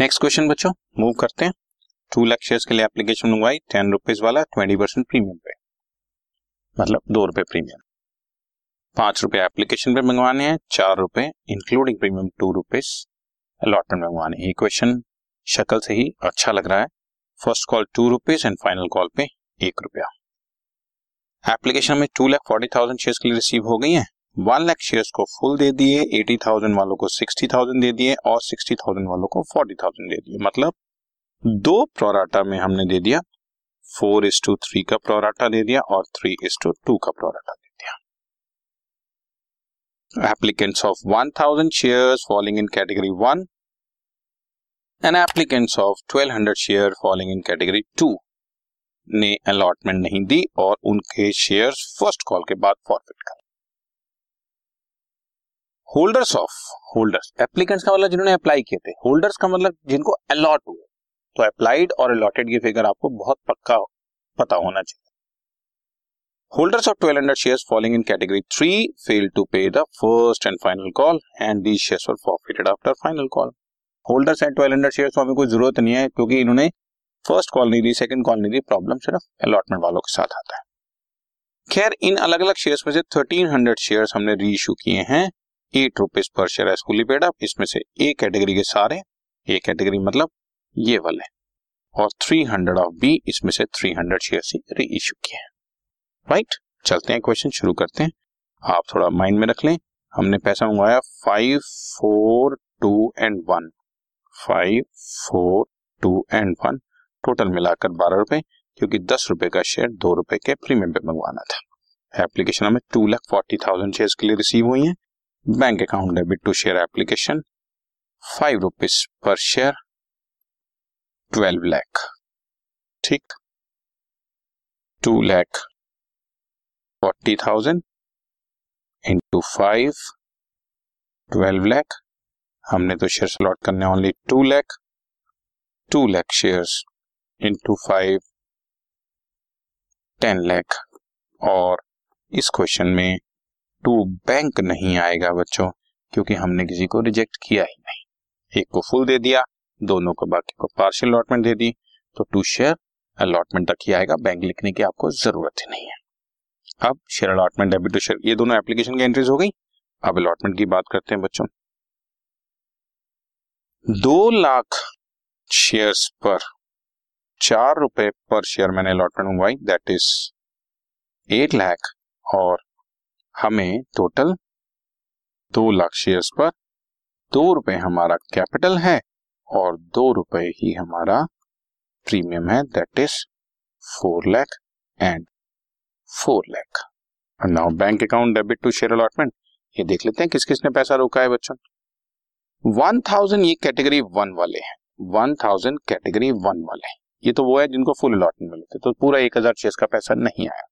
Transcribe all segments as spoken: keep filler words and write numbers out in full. Next question बच्चों move करते हैं। टू लाख शेयर्स के लिए एप्लीकेशन मंगवाई टेन रुपीज वाला ट्वेंटी परसेंट प्रीमियम पे, मतलब दो रुपए प्रीमियम। पांच रुपए एप्लीकेशन पे मंगवाने हैं, चार रुपए including premium two rupees allotment मंगवाने। ये क्वेश्चन शक्ल से ही अच्छा लग रहा है। First call two rupees and final call पे एक रुपया। एप्लीकेशन में two lakh forty thousand shares के लिए रिसीव हो गई है। वन लाख शेयर्स को फुल दे दिए, एटी थाउजेंड वालों को सिक्सटी थाउजेंड दे दिए और सिक्सटी थाउजेंड वालों को फोर्टी थाउजेंड दे दिए, मतलब दो प्रोराटा में हमने दे दिया। फोर इज टू थ्री का प्रोराटा दे दिया और थ्री इज टू टू का प्रोराटा दे दिया। Applicants of one thousand shares falling in category one and applicants of twelve hundred share falling in category two ने अलॉटमेंट नहीं दी और उनके शेयर्स फर्स्ट कॉल के बाद फॉरफिट कर। होल्डर्स ऑफ होल्डर्स, एप्लीकेंट्स का मतलब जिन्होंने अप्लाई किए थे, होल्डर्स का मतलब जिनको अलॉट हुए। तो अप्लाइड और अलॉटेड की फिगर आपको बहुत पक्का पता होना चाहिए। Holders of twelve hundred shares falling in category three fail to pay the first and final call and these shares were forfeited after final call. Holders and twelve hundred shares को हमें कोई जरूरत नहीं है क्योंकि इन्होंने फर्स्ट कॉल नहीं दी, second call नहीं दी। प्रॉब्लम सिर्फ अलॉटमेंट वालों के साथ आता है। खैर इन अलग अलग शेयर्स में से थर्टीन हंड्रेड शेयर्स हमने रीइशू किए हैं। Eight rupees per share has fully paid up. इसमें से ए कैटेगरी के सारे, ए कैटेगरी मतलब ये वाले, और थ्री हंड्रेड ऑफ बी, इसमें से थ्री हंड्रेड शेयर्स ही रीइशू किए हैं। राइट, चलते हैं क्वेश्चन शुरू करते हैं। आप थोड़ा माइंड में रख लें, हमने पैसा मंगवाया five four two and one, five four two and one, total मिलाकर बारह रुपए क्योंकि दस रुपए का शेयर दो रुपए के प्रीमियम पे मंगवाना था। एप्लीकेशन हमें two lakh forty thousand share के लिए रिसीव हुई है। Bank account debit to share application five rupees per share twelve lakh, ठीक, two lakh forty thousand into five twelve lakh. हमने तो शेयर अलॉट करने only two lakh, two lakh shares into five ten lakh, और इस क्वेश्चन में टू बैंक नहीं आएगा बच्चों क्योंकि हमने किसी को रिजेक्ट किया ही नहीं। एक को फुल दे दिया, दोनों को, बाकी को पार्शियल अलॉटमेंट दे दी, तो टू शेयर अलॉटमेंट तक ही आएगा। बैंक लिखने की आपको जरूरत ही नहीं है। अब share allotment debit to share, ये दोनों एप्लीकेशन की एंट्रीज हो गई। अब अलॉटमेंट की बात करते हैं बच्चों। दो लाख शेयर्स पर चार रुपए पर शेयर मैंने अलॉटमेंट मंगवाई, दैट इज एट लाख, और हमें टोटल दो लाख शेयर्स पर दो रुपए हमारा कैपिटल है और दो रुपए ही हमारा प्रीमियम है, that is four lakh and four lakh. Now bank account debit to share allotment, ये देख लेते हैं किस किसने पैसा रोका है बच्चों। वन थाउजेंड ये कैटेगरी वन वाले हैं, वन थाउजेंड कैटेगरी वन वाले, ये तो वो है जिनको फुल अलॉटमेंट मिले थे, तो पूरा एक हजार शेयर्स का पैसा नहीं आया।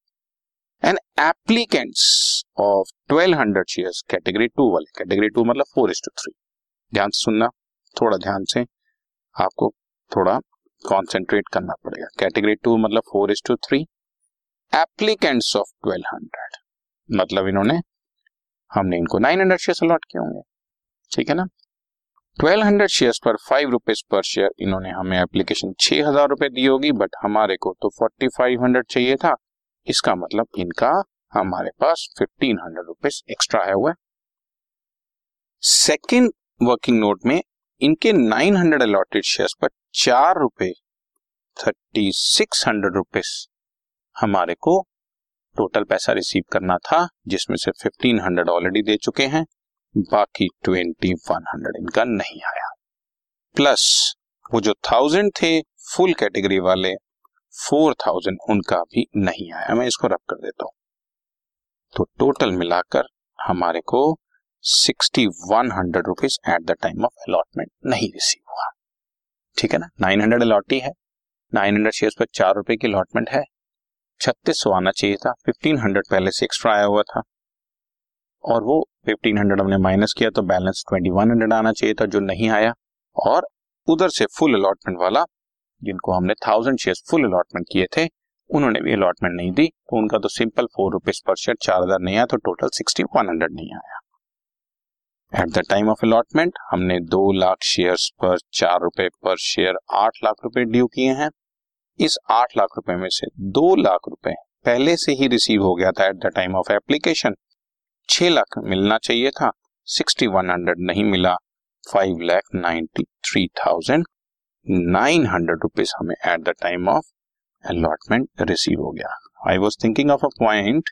And applicants of twelve hundred shares category two वाले, कैटेगरी टू मतलब फोर इज टू थ्री। ध्यान से सुनना, थोड़ा ध्यान से, आपको थोड़ा कॉन्सेंट्रेट करना पड़ेगा। कैटेगरी टू मतलब four is to three, applicants of twelve hundred मतलब इन्होंने, हमने इनको नाइन हंड्रेड शेयर्स अलॉट किए होंगे, ठीक है ना। ट्वेल्व हंड्रेड शेयर्स पर फाइव रुपीज पर शेयर, इन्होंने हमें एप्लीकेशन छह हजार रुपए दी होगी, बट हमारे को तो फोर्टी फाइव हंड्रेड चाहिए था, इसका मतलब इनका हमारे पास फिफ्टीन हंड्रेड रुपीज एक्स्ट्रा है हुआ। सेकंड वर्किंग नोट में इनके नाइन हंड्रेड अलॉटेड शेयर्स पर चार रुपए थर्टी सिक्स हंड्रेड रुपीज हमारे को टोटल पैसा रिसीव करना था, जिसमें से फिफ्टीन हंड्रेड ऑलरेडी दे चुके हैं, बाकी ट्वेंटी वन हंड्रेड इनका नहीं आया। प्लस वो जो थाउजेंड थे फुल कैटेगरी वाले फोर थाउजेंड, उनका भी नहीं आया। मैं इसको रब कर देता हूं, तो टोटल मिलाकर हमारे को sixty one hundred rupees at the time of allotment नहीं रिसीव हुआ, ठीक है ना। नाइन हंड्रेड अलॉटी है, नाइन हंड्रेड शेयर्स पर चार रुपए की अलॉटमेंट है, छत्तीस सौ आना चाहिए था, फिफ्टीन हंड्रेड पहले से एक्स्ट्रा आया हुआ था, और वो फिफ्टीन हंड्रेड हमने माइनस किया तो बैलेंस ट्वेंटी वन हंड्रेड आना चाहिए था जो नहीं आया। और उधर से फुल अलॉटमेंट वाला, जिनको हमने थाउजेंड शेयर्स फुल अलॉटमेंट किए थे, उन्होंने भी अलॉटमेंट नहीं दी, तो उनका तो simple four rupees per share, चार हजार नहीं आया, तो टोटल सिक्सटी वन हंड्रेड नहीं आया। At the time of allotment हमने दो लाख शेयर्स पर चार रुपए पर शेयर आठ लाख रुपए ड्यू किए हैं। इस आठ लाख रुपए में से दो लाख रुपए पहले से ही रिसीव हो गया था at the time of application. छह लाख मिलना चाहिए था, सिक्सटी वन हंड्रेड नहीं मिला, five lakh ninety three thousand nine hundred rupees हमें at the time of allotment receive हो गया। I was thinking of a point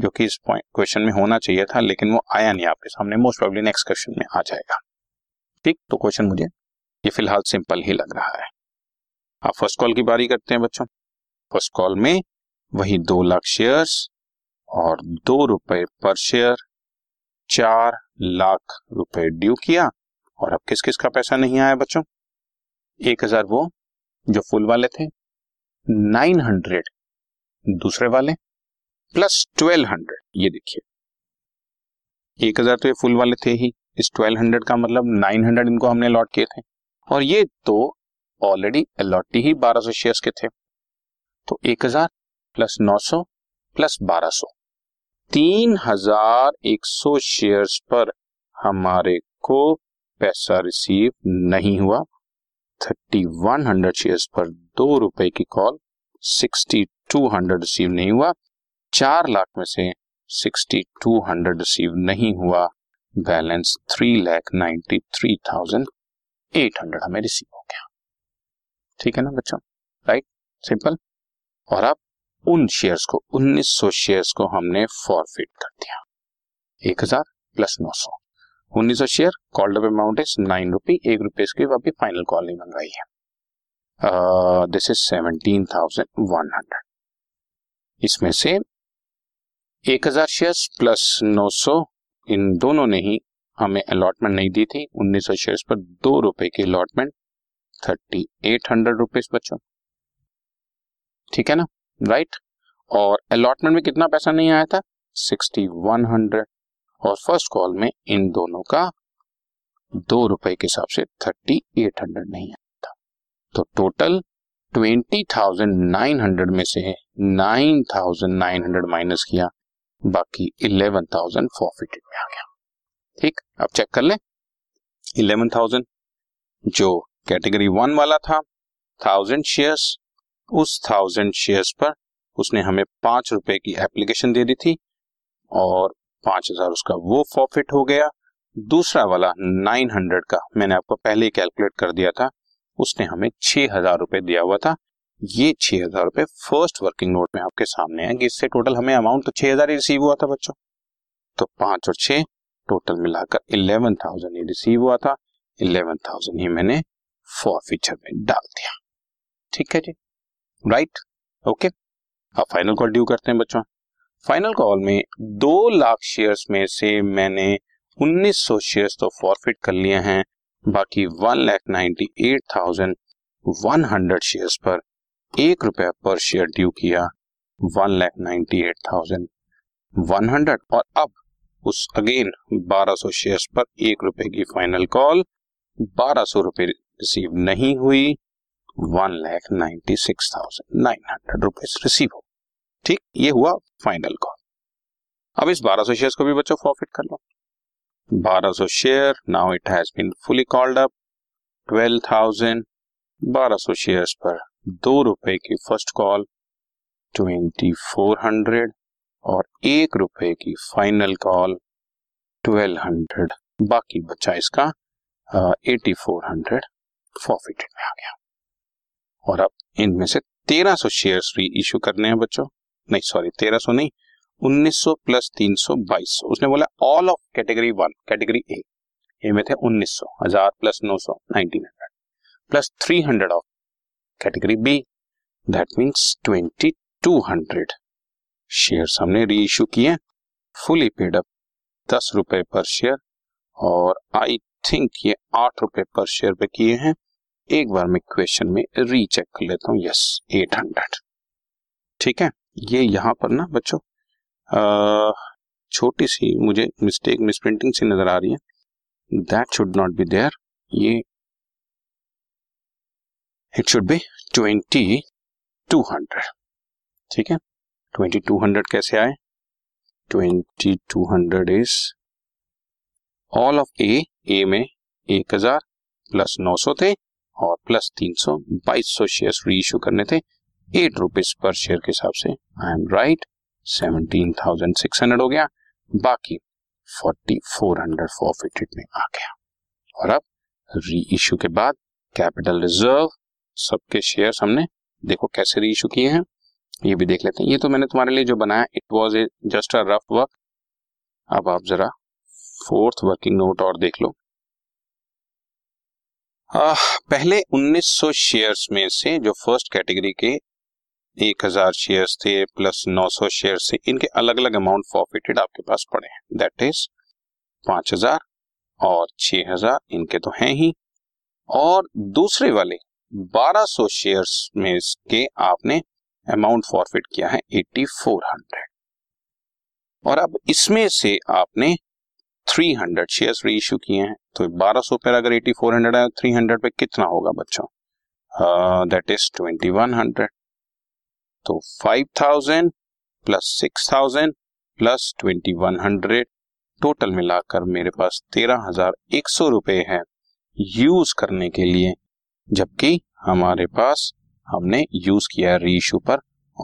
जो कि इस पॉइंट क्वेश्चन में होना चाहिए था, लेकिन वो आया नहीं आपके सामने, मोस्ट प्रोबेबली नेक्स्ट क्वेश्चन में आ जाएगा। ठीक, तो क्वेश्चन मुझे ये फिलहाल सिंपल ही लग रहा है। आप फर्स्ट कॉल की बारी करते हैं बच्चों। फर्स्ट कॉल में वही दो लाख शेयर्स और दो रुपए पर शेयर चार लाख रुपए ड्यू किया, और अब किस किस का पैसा नहीं आया बच्चों? एक हजार वो जो फुल वाले थे, नाइन हंड्रेड दूसरे वाले, प्लस ट्वेल्व हंड्रेड। ये देखिए, एक हजार तो ये फुल वाले थे ही, इस ट्वेल्व हंड्रेड का मतलब नाइन हंड्रेड इनको हमने अलॉट किए थे, और ये तो ऑलरेडी अलॉटी ही बारह सौ शेयर्स के थे। तो एक हजार प्लस नौ सौ प्लस बारह सौ तीन हजार एक सौ शेयर्स पर हमारे को पैसा रिसीव नहीं हुआ। थर्टी वन हंड्रेड शेयर्स पर दो रुपए की call, sixty two hundred receive नहीं हुआ। चार लाख में से सिक्सटी टू हंड्रेड रिसीव नहीं हुआ, balance three lakh ninety three thousand eight hundred हमें रिसीव हो गया। ठीक है ना बच्चों, राइट, सिंपल। और अब उन शेयर्स को उन्नीस सौ शेयर्स को हमने फॉरफिट कर दिया। एक हजार प्लस नौ सौ, उन्नीस सौ share, called up amount is nine rupee, एक रुपये की अभी फाइनल कॉल नहीं बन रही है। This is seventeen thousand one hundred. इसमें से एक हजार शेयर्स प्लस नौ सौ इन दोनों ने ही हमें अलॉटमेंट नहीं दी थी। उन्नीस सौ शेयर्स पर दो रुपए की allotment thirty eight hundred rupees बच्चों, ठीक है ना, राइट। और अलॉटमेंट में कितना पैसा नहीं आया था? Sixty one hundred. और फर्स्ट कॉल में इन दोनों का दो रुपए के हिसाब से थर्टी एट हंड्रेड नहीं आया था। तो total twenty thousand nine hundred में से nine thousand nine hundred minus किया, बाकी इलेवन थाउजेंड फॉरफिटेड में आ गया। ठीक, अब चेक कर लें। इलेवन थाउजेंड जो कैटेगरी वन वाला था, थाउजेंड शेयर्स, उस थाउजेंड शेयर्स पर उसने हमें पांच रुपए की एप्लीकेशन दे दी थी और पांच हजार उसका वो फॉरफिट हो गया। दूसरा वाला नाइन हंड्रेड का मैंने आपको पहले ही कैलकुलेट कर दिया था, उसने हमें छह हजार रुपए दिया हुआ था। ये छह हजार रुपए फर्स्ट वर्किंग नोट में आपके सामने है कि इससे टोटल हमें अमाउंट तो छह हजार ही रिसीव हुआ था बच्चों। तो पांच और छह टोटल मिलाकर इलेवन थाउजेंड ही रिसीव हुआ था, इलेवन थाउजेंड ही मैंने फॉरफिचर में डाल दिया। ठीक है जी, राइट, ओके। अब फाइनल कॉल ड्यू करते हैं बच्चों। फाइनल कॉल में दो लाख शेयर्स में से मैंने उन्नीस सौ शेयर्स तो फॉरफिट कर लिए हैं, बाकी one lakh ninety eight thousand one hundred shares पर एक रुपया पर शेयर ड्यू किया, one lakh ninety eight thousand one hundred. और अब उस अगेन बारह सौ शेयर्स पर एक रुपये की फाइनल कॉल, बारह सौ रुपये रिसीव नहीं हुई, one lakh ninety six thousand nine hundred rupees receive हो। ठीक, ये हुआ फाइनल कॉल। अब इस बारह सौ शेयर्स को भी बच्चों फॉरफिट कर लो। बारह सौ share, now it has been fully called up, twelve thousand, बारह सौ शेयर्स पर दो रुपए की first call twenty four hundred और एक रुपए की फाइनल कॉल ट्वेल्व हंड्रेड, बाकी बचा इसका एटी फोर हंड्रेड फॉरफिटेड में आ गया। और अब इनमें से तेरह सौ शेयर्स री इशू करने हैं बच्चों, नहीं सॉरी तेरह सौ नहीं, उन्नीस सौ प्लस तीन सौ बाईस सौ। उसने बोला all of category one, category A, A में थे उन्नीस सौ, हजार प्लस नौ सौ nineteen hundred, plus three hundred of category B, that means twenty two hundred shares हमने री इशू किए, फुली पेड अप दस रुपए पर शेयर, और आई थिंक ये आठ रुपए पर शेयर पे किए हैं। एक बार मैं क्वेश्चन में री चेक कर लेता हूँ, यस एट हंड्रेड। ठीक है, ये यहाँ पर ना बच्चों Uh, छोटी सी मुझे मिस्टेक मिसप्रिंटिंग सी नजर आ रही है, that should not be there, ये it should be twenty two hundred. ठीक है, ट्वेंटी टू हंड्रेड कैसे आए? Twenty two hundred is all of A, A में एक हजार प्लस नौ सौ थे और प्लस तीन सौ बाईस सौ शेयर री इशू करने थे एट रुपीज पर शेयर के हिसाब से। I am right, seventeen thousand six hundred हो गया, बाकी फोर्टी फोर हंड्रेड फॉरफिटेड में आ गया। और अब री इशू के बाद कैपिटल रिजर्व सबके शेयर्स हमने देखो कैसे री इशू किए हैं, ये भी देख लेते हैं। ये तो मैंने तुम्हारे लिए जो बनाया it was a just a rough work. अब आप जरा फोर्थ वर्किंग नोट और देख लो। आ, पहले उन्नीस सौ शेयर्स में से जो फर्स्ट कैटेगरी के एक हजार शेयर्स थे प्लस नौ सौ शेयर्स थे, इनके अलग अलग अमाउंट फॉरफिटेड आपके पास पड़े हैं, दैट इज पांच हजार और छह हजार, इनके तो हैं ही। और दूसरे वाले बारह सौ शेयर्स में के आपने अमाउंट फॉरफिट किया है चौरासी सौ। और अब इसमें से आपने तीन सौ शेयर्स री इशू किए हैं, तो बारह सौ पर अगर चौरासी सौ है तीन सौ पे कितना होगा बच्चों, दैट इज इक्कीस सौ। तो पांच हजार प्लस छह हजार प्लस इक्कीस सौ टोटल मिलाकर मेरे पास तेरह हजार एक सौ रुपए है यूज करने के लिए, जबकि हमारे पास हमने यूज किया है री इशू पर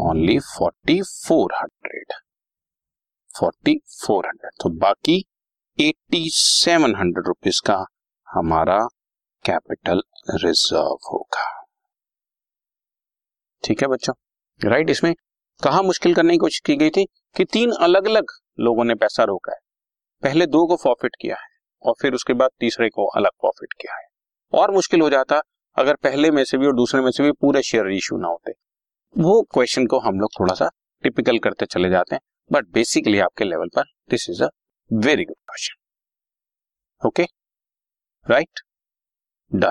only forty four hundred forty four hundred. तो बाकी सत्तासी सौ रुपीस का हमारा कैपिटल रिजर्व होगा। ठीक है बच्चों, राइट। इसमें कहा मुश्किल करने की कोशिश की गई थी कि तीन अलग अलग लोगों ने पैसा रोका है, पहले दो को फॉरफिट किया है और फिर उसके बाद तीसरे को अलग फॉरफिट किया है। और मुश्किल हो जाता अगर पहले में से भी और दूसरे में से भी पूरे शेयर इशू ना होते। वो क्वेश्चन को हम लोग थोड़ा सा टिपिकल करते चले जाते हैं, बट बेसिकली आपके लेवल पर this is a very good question. Okay, right, done.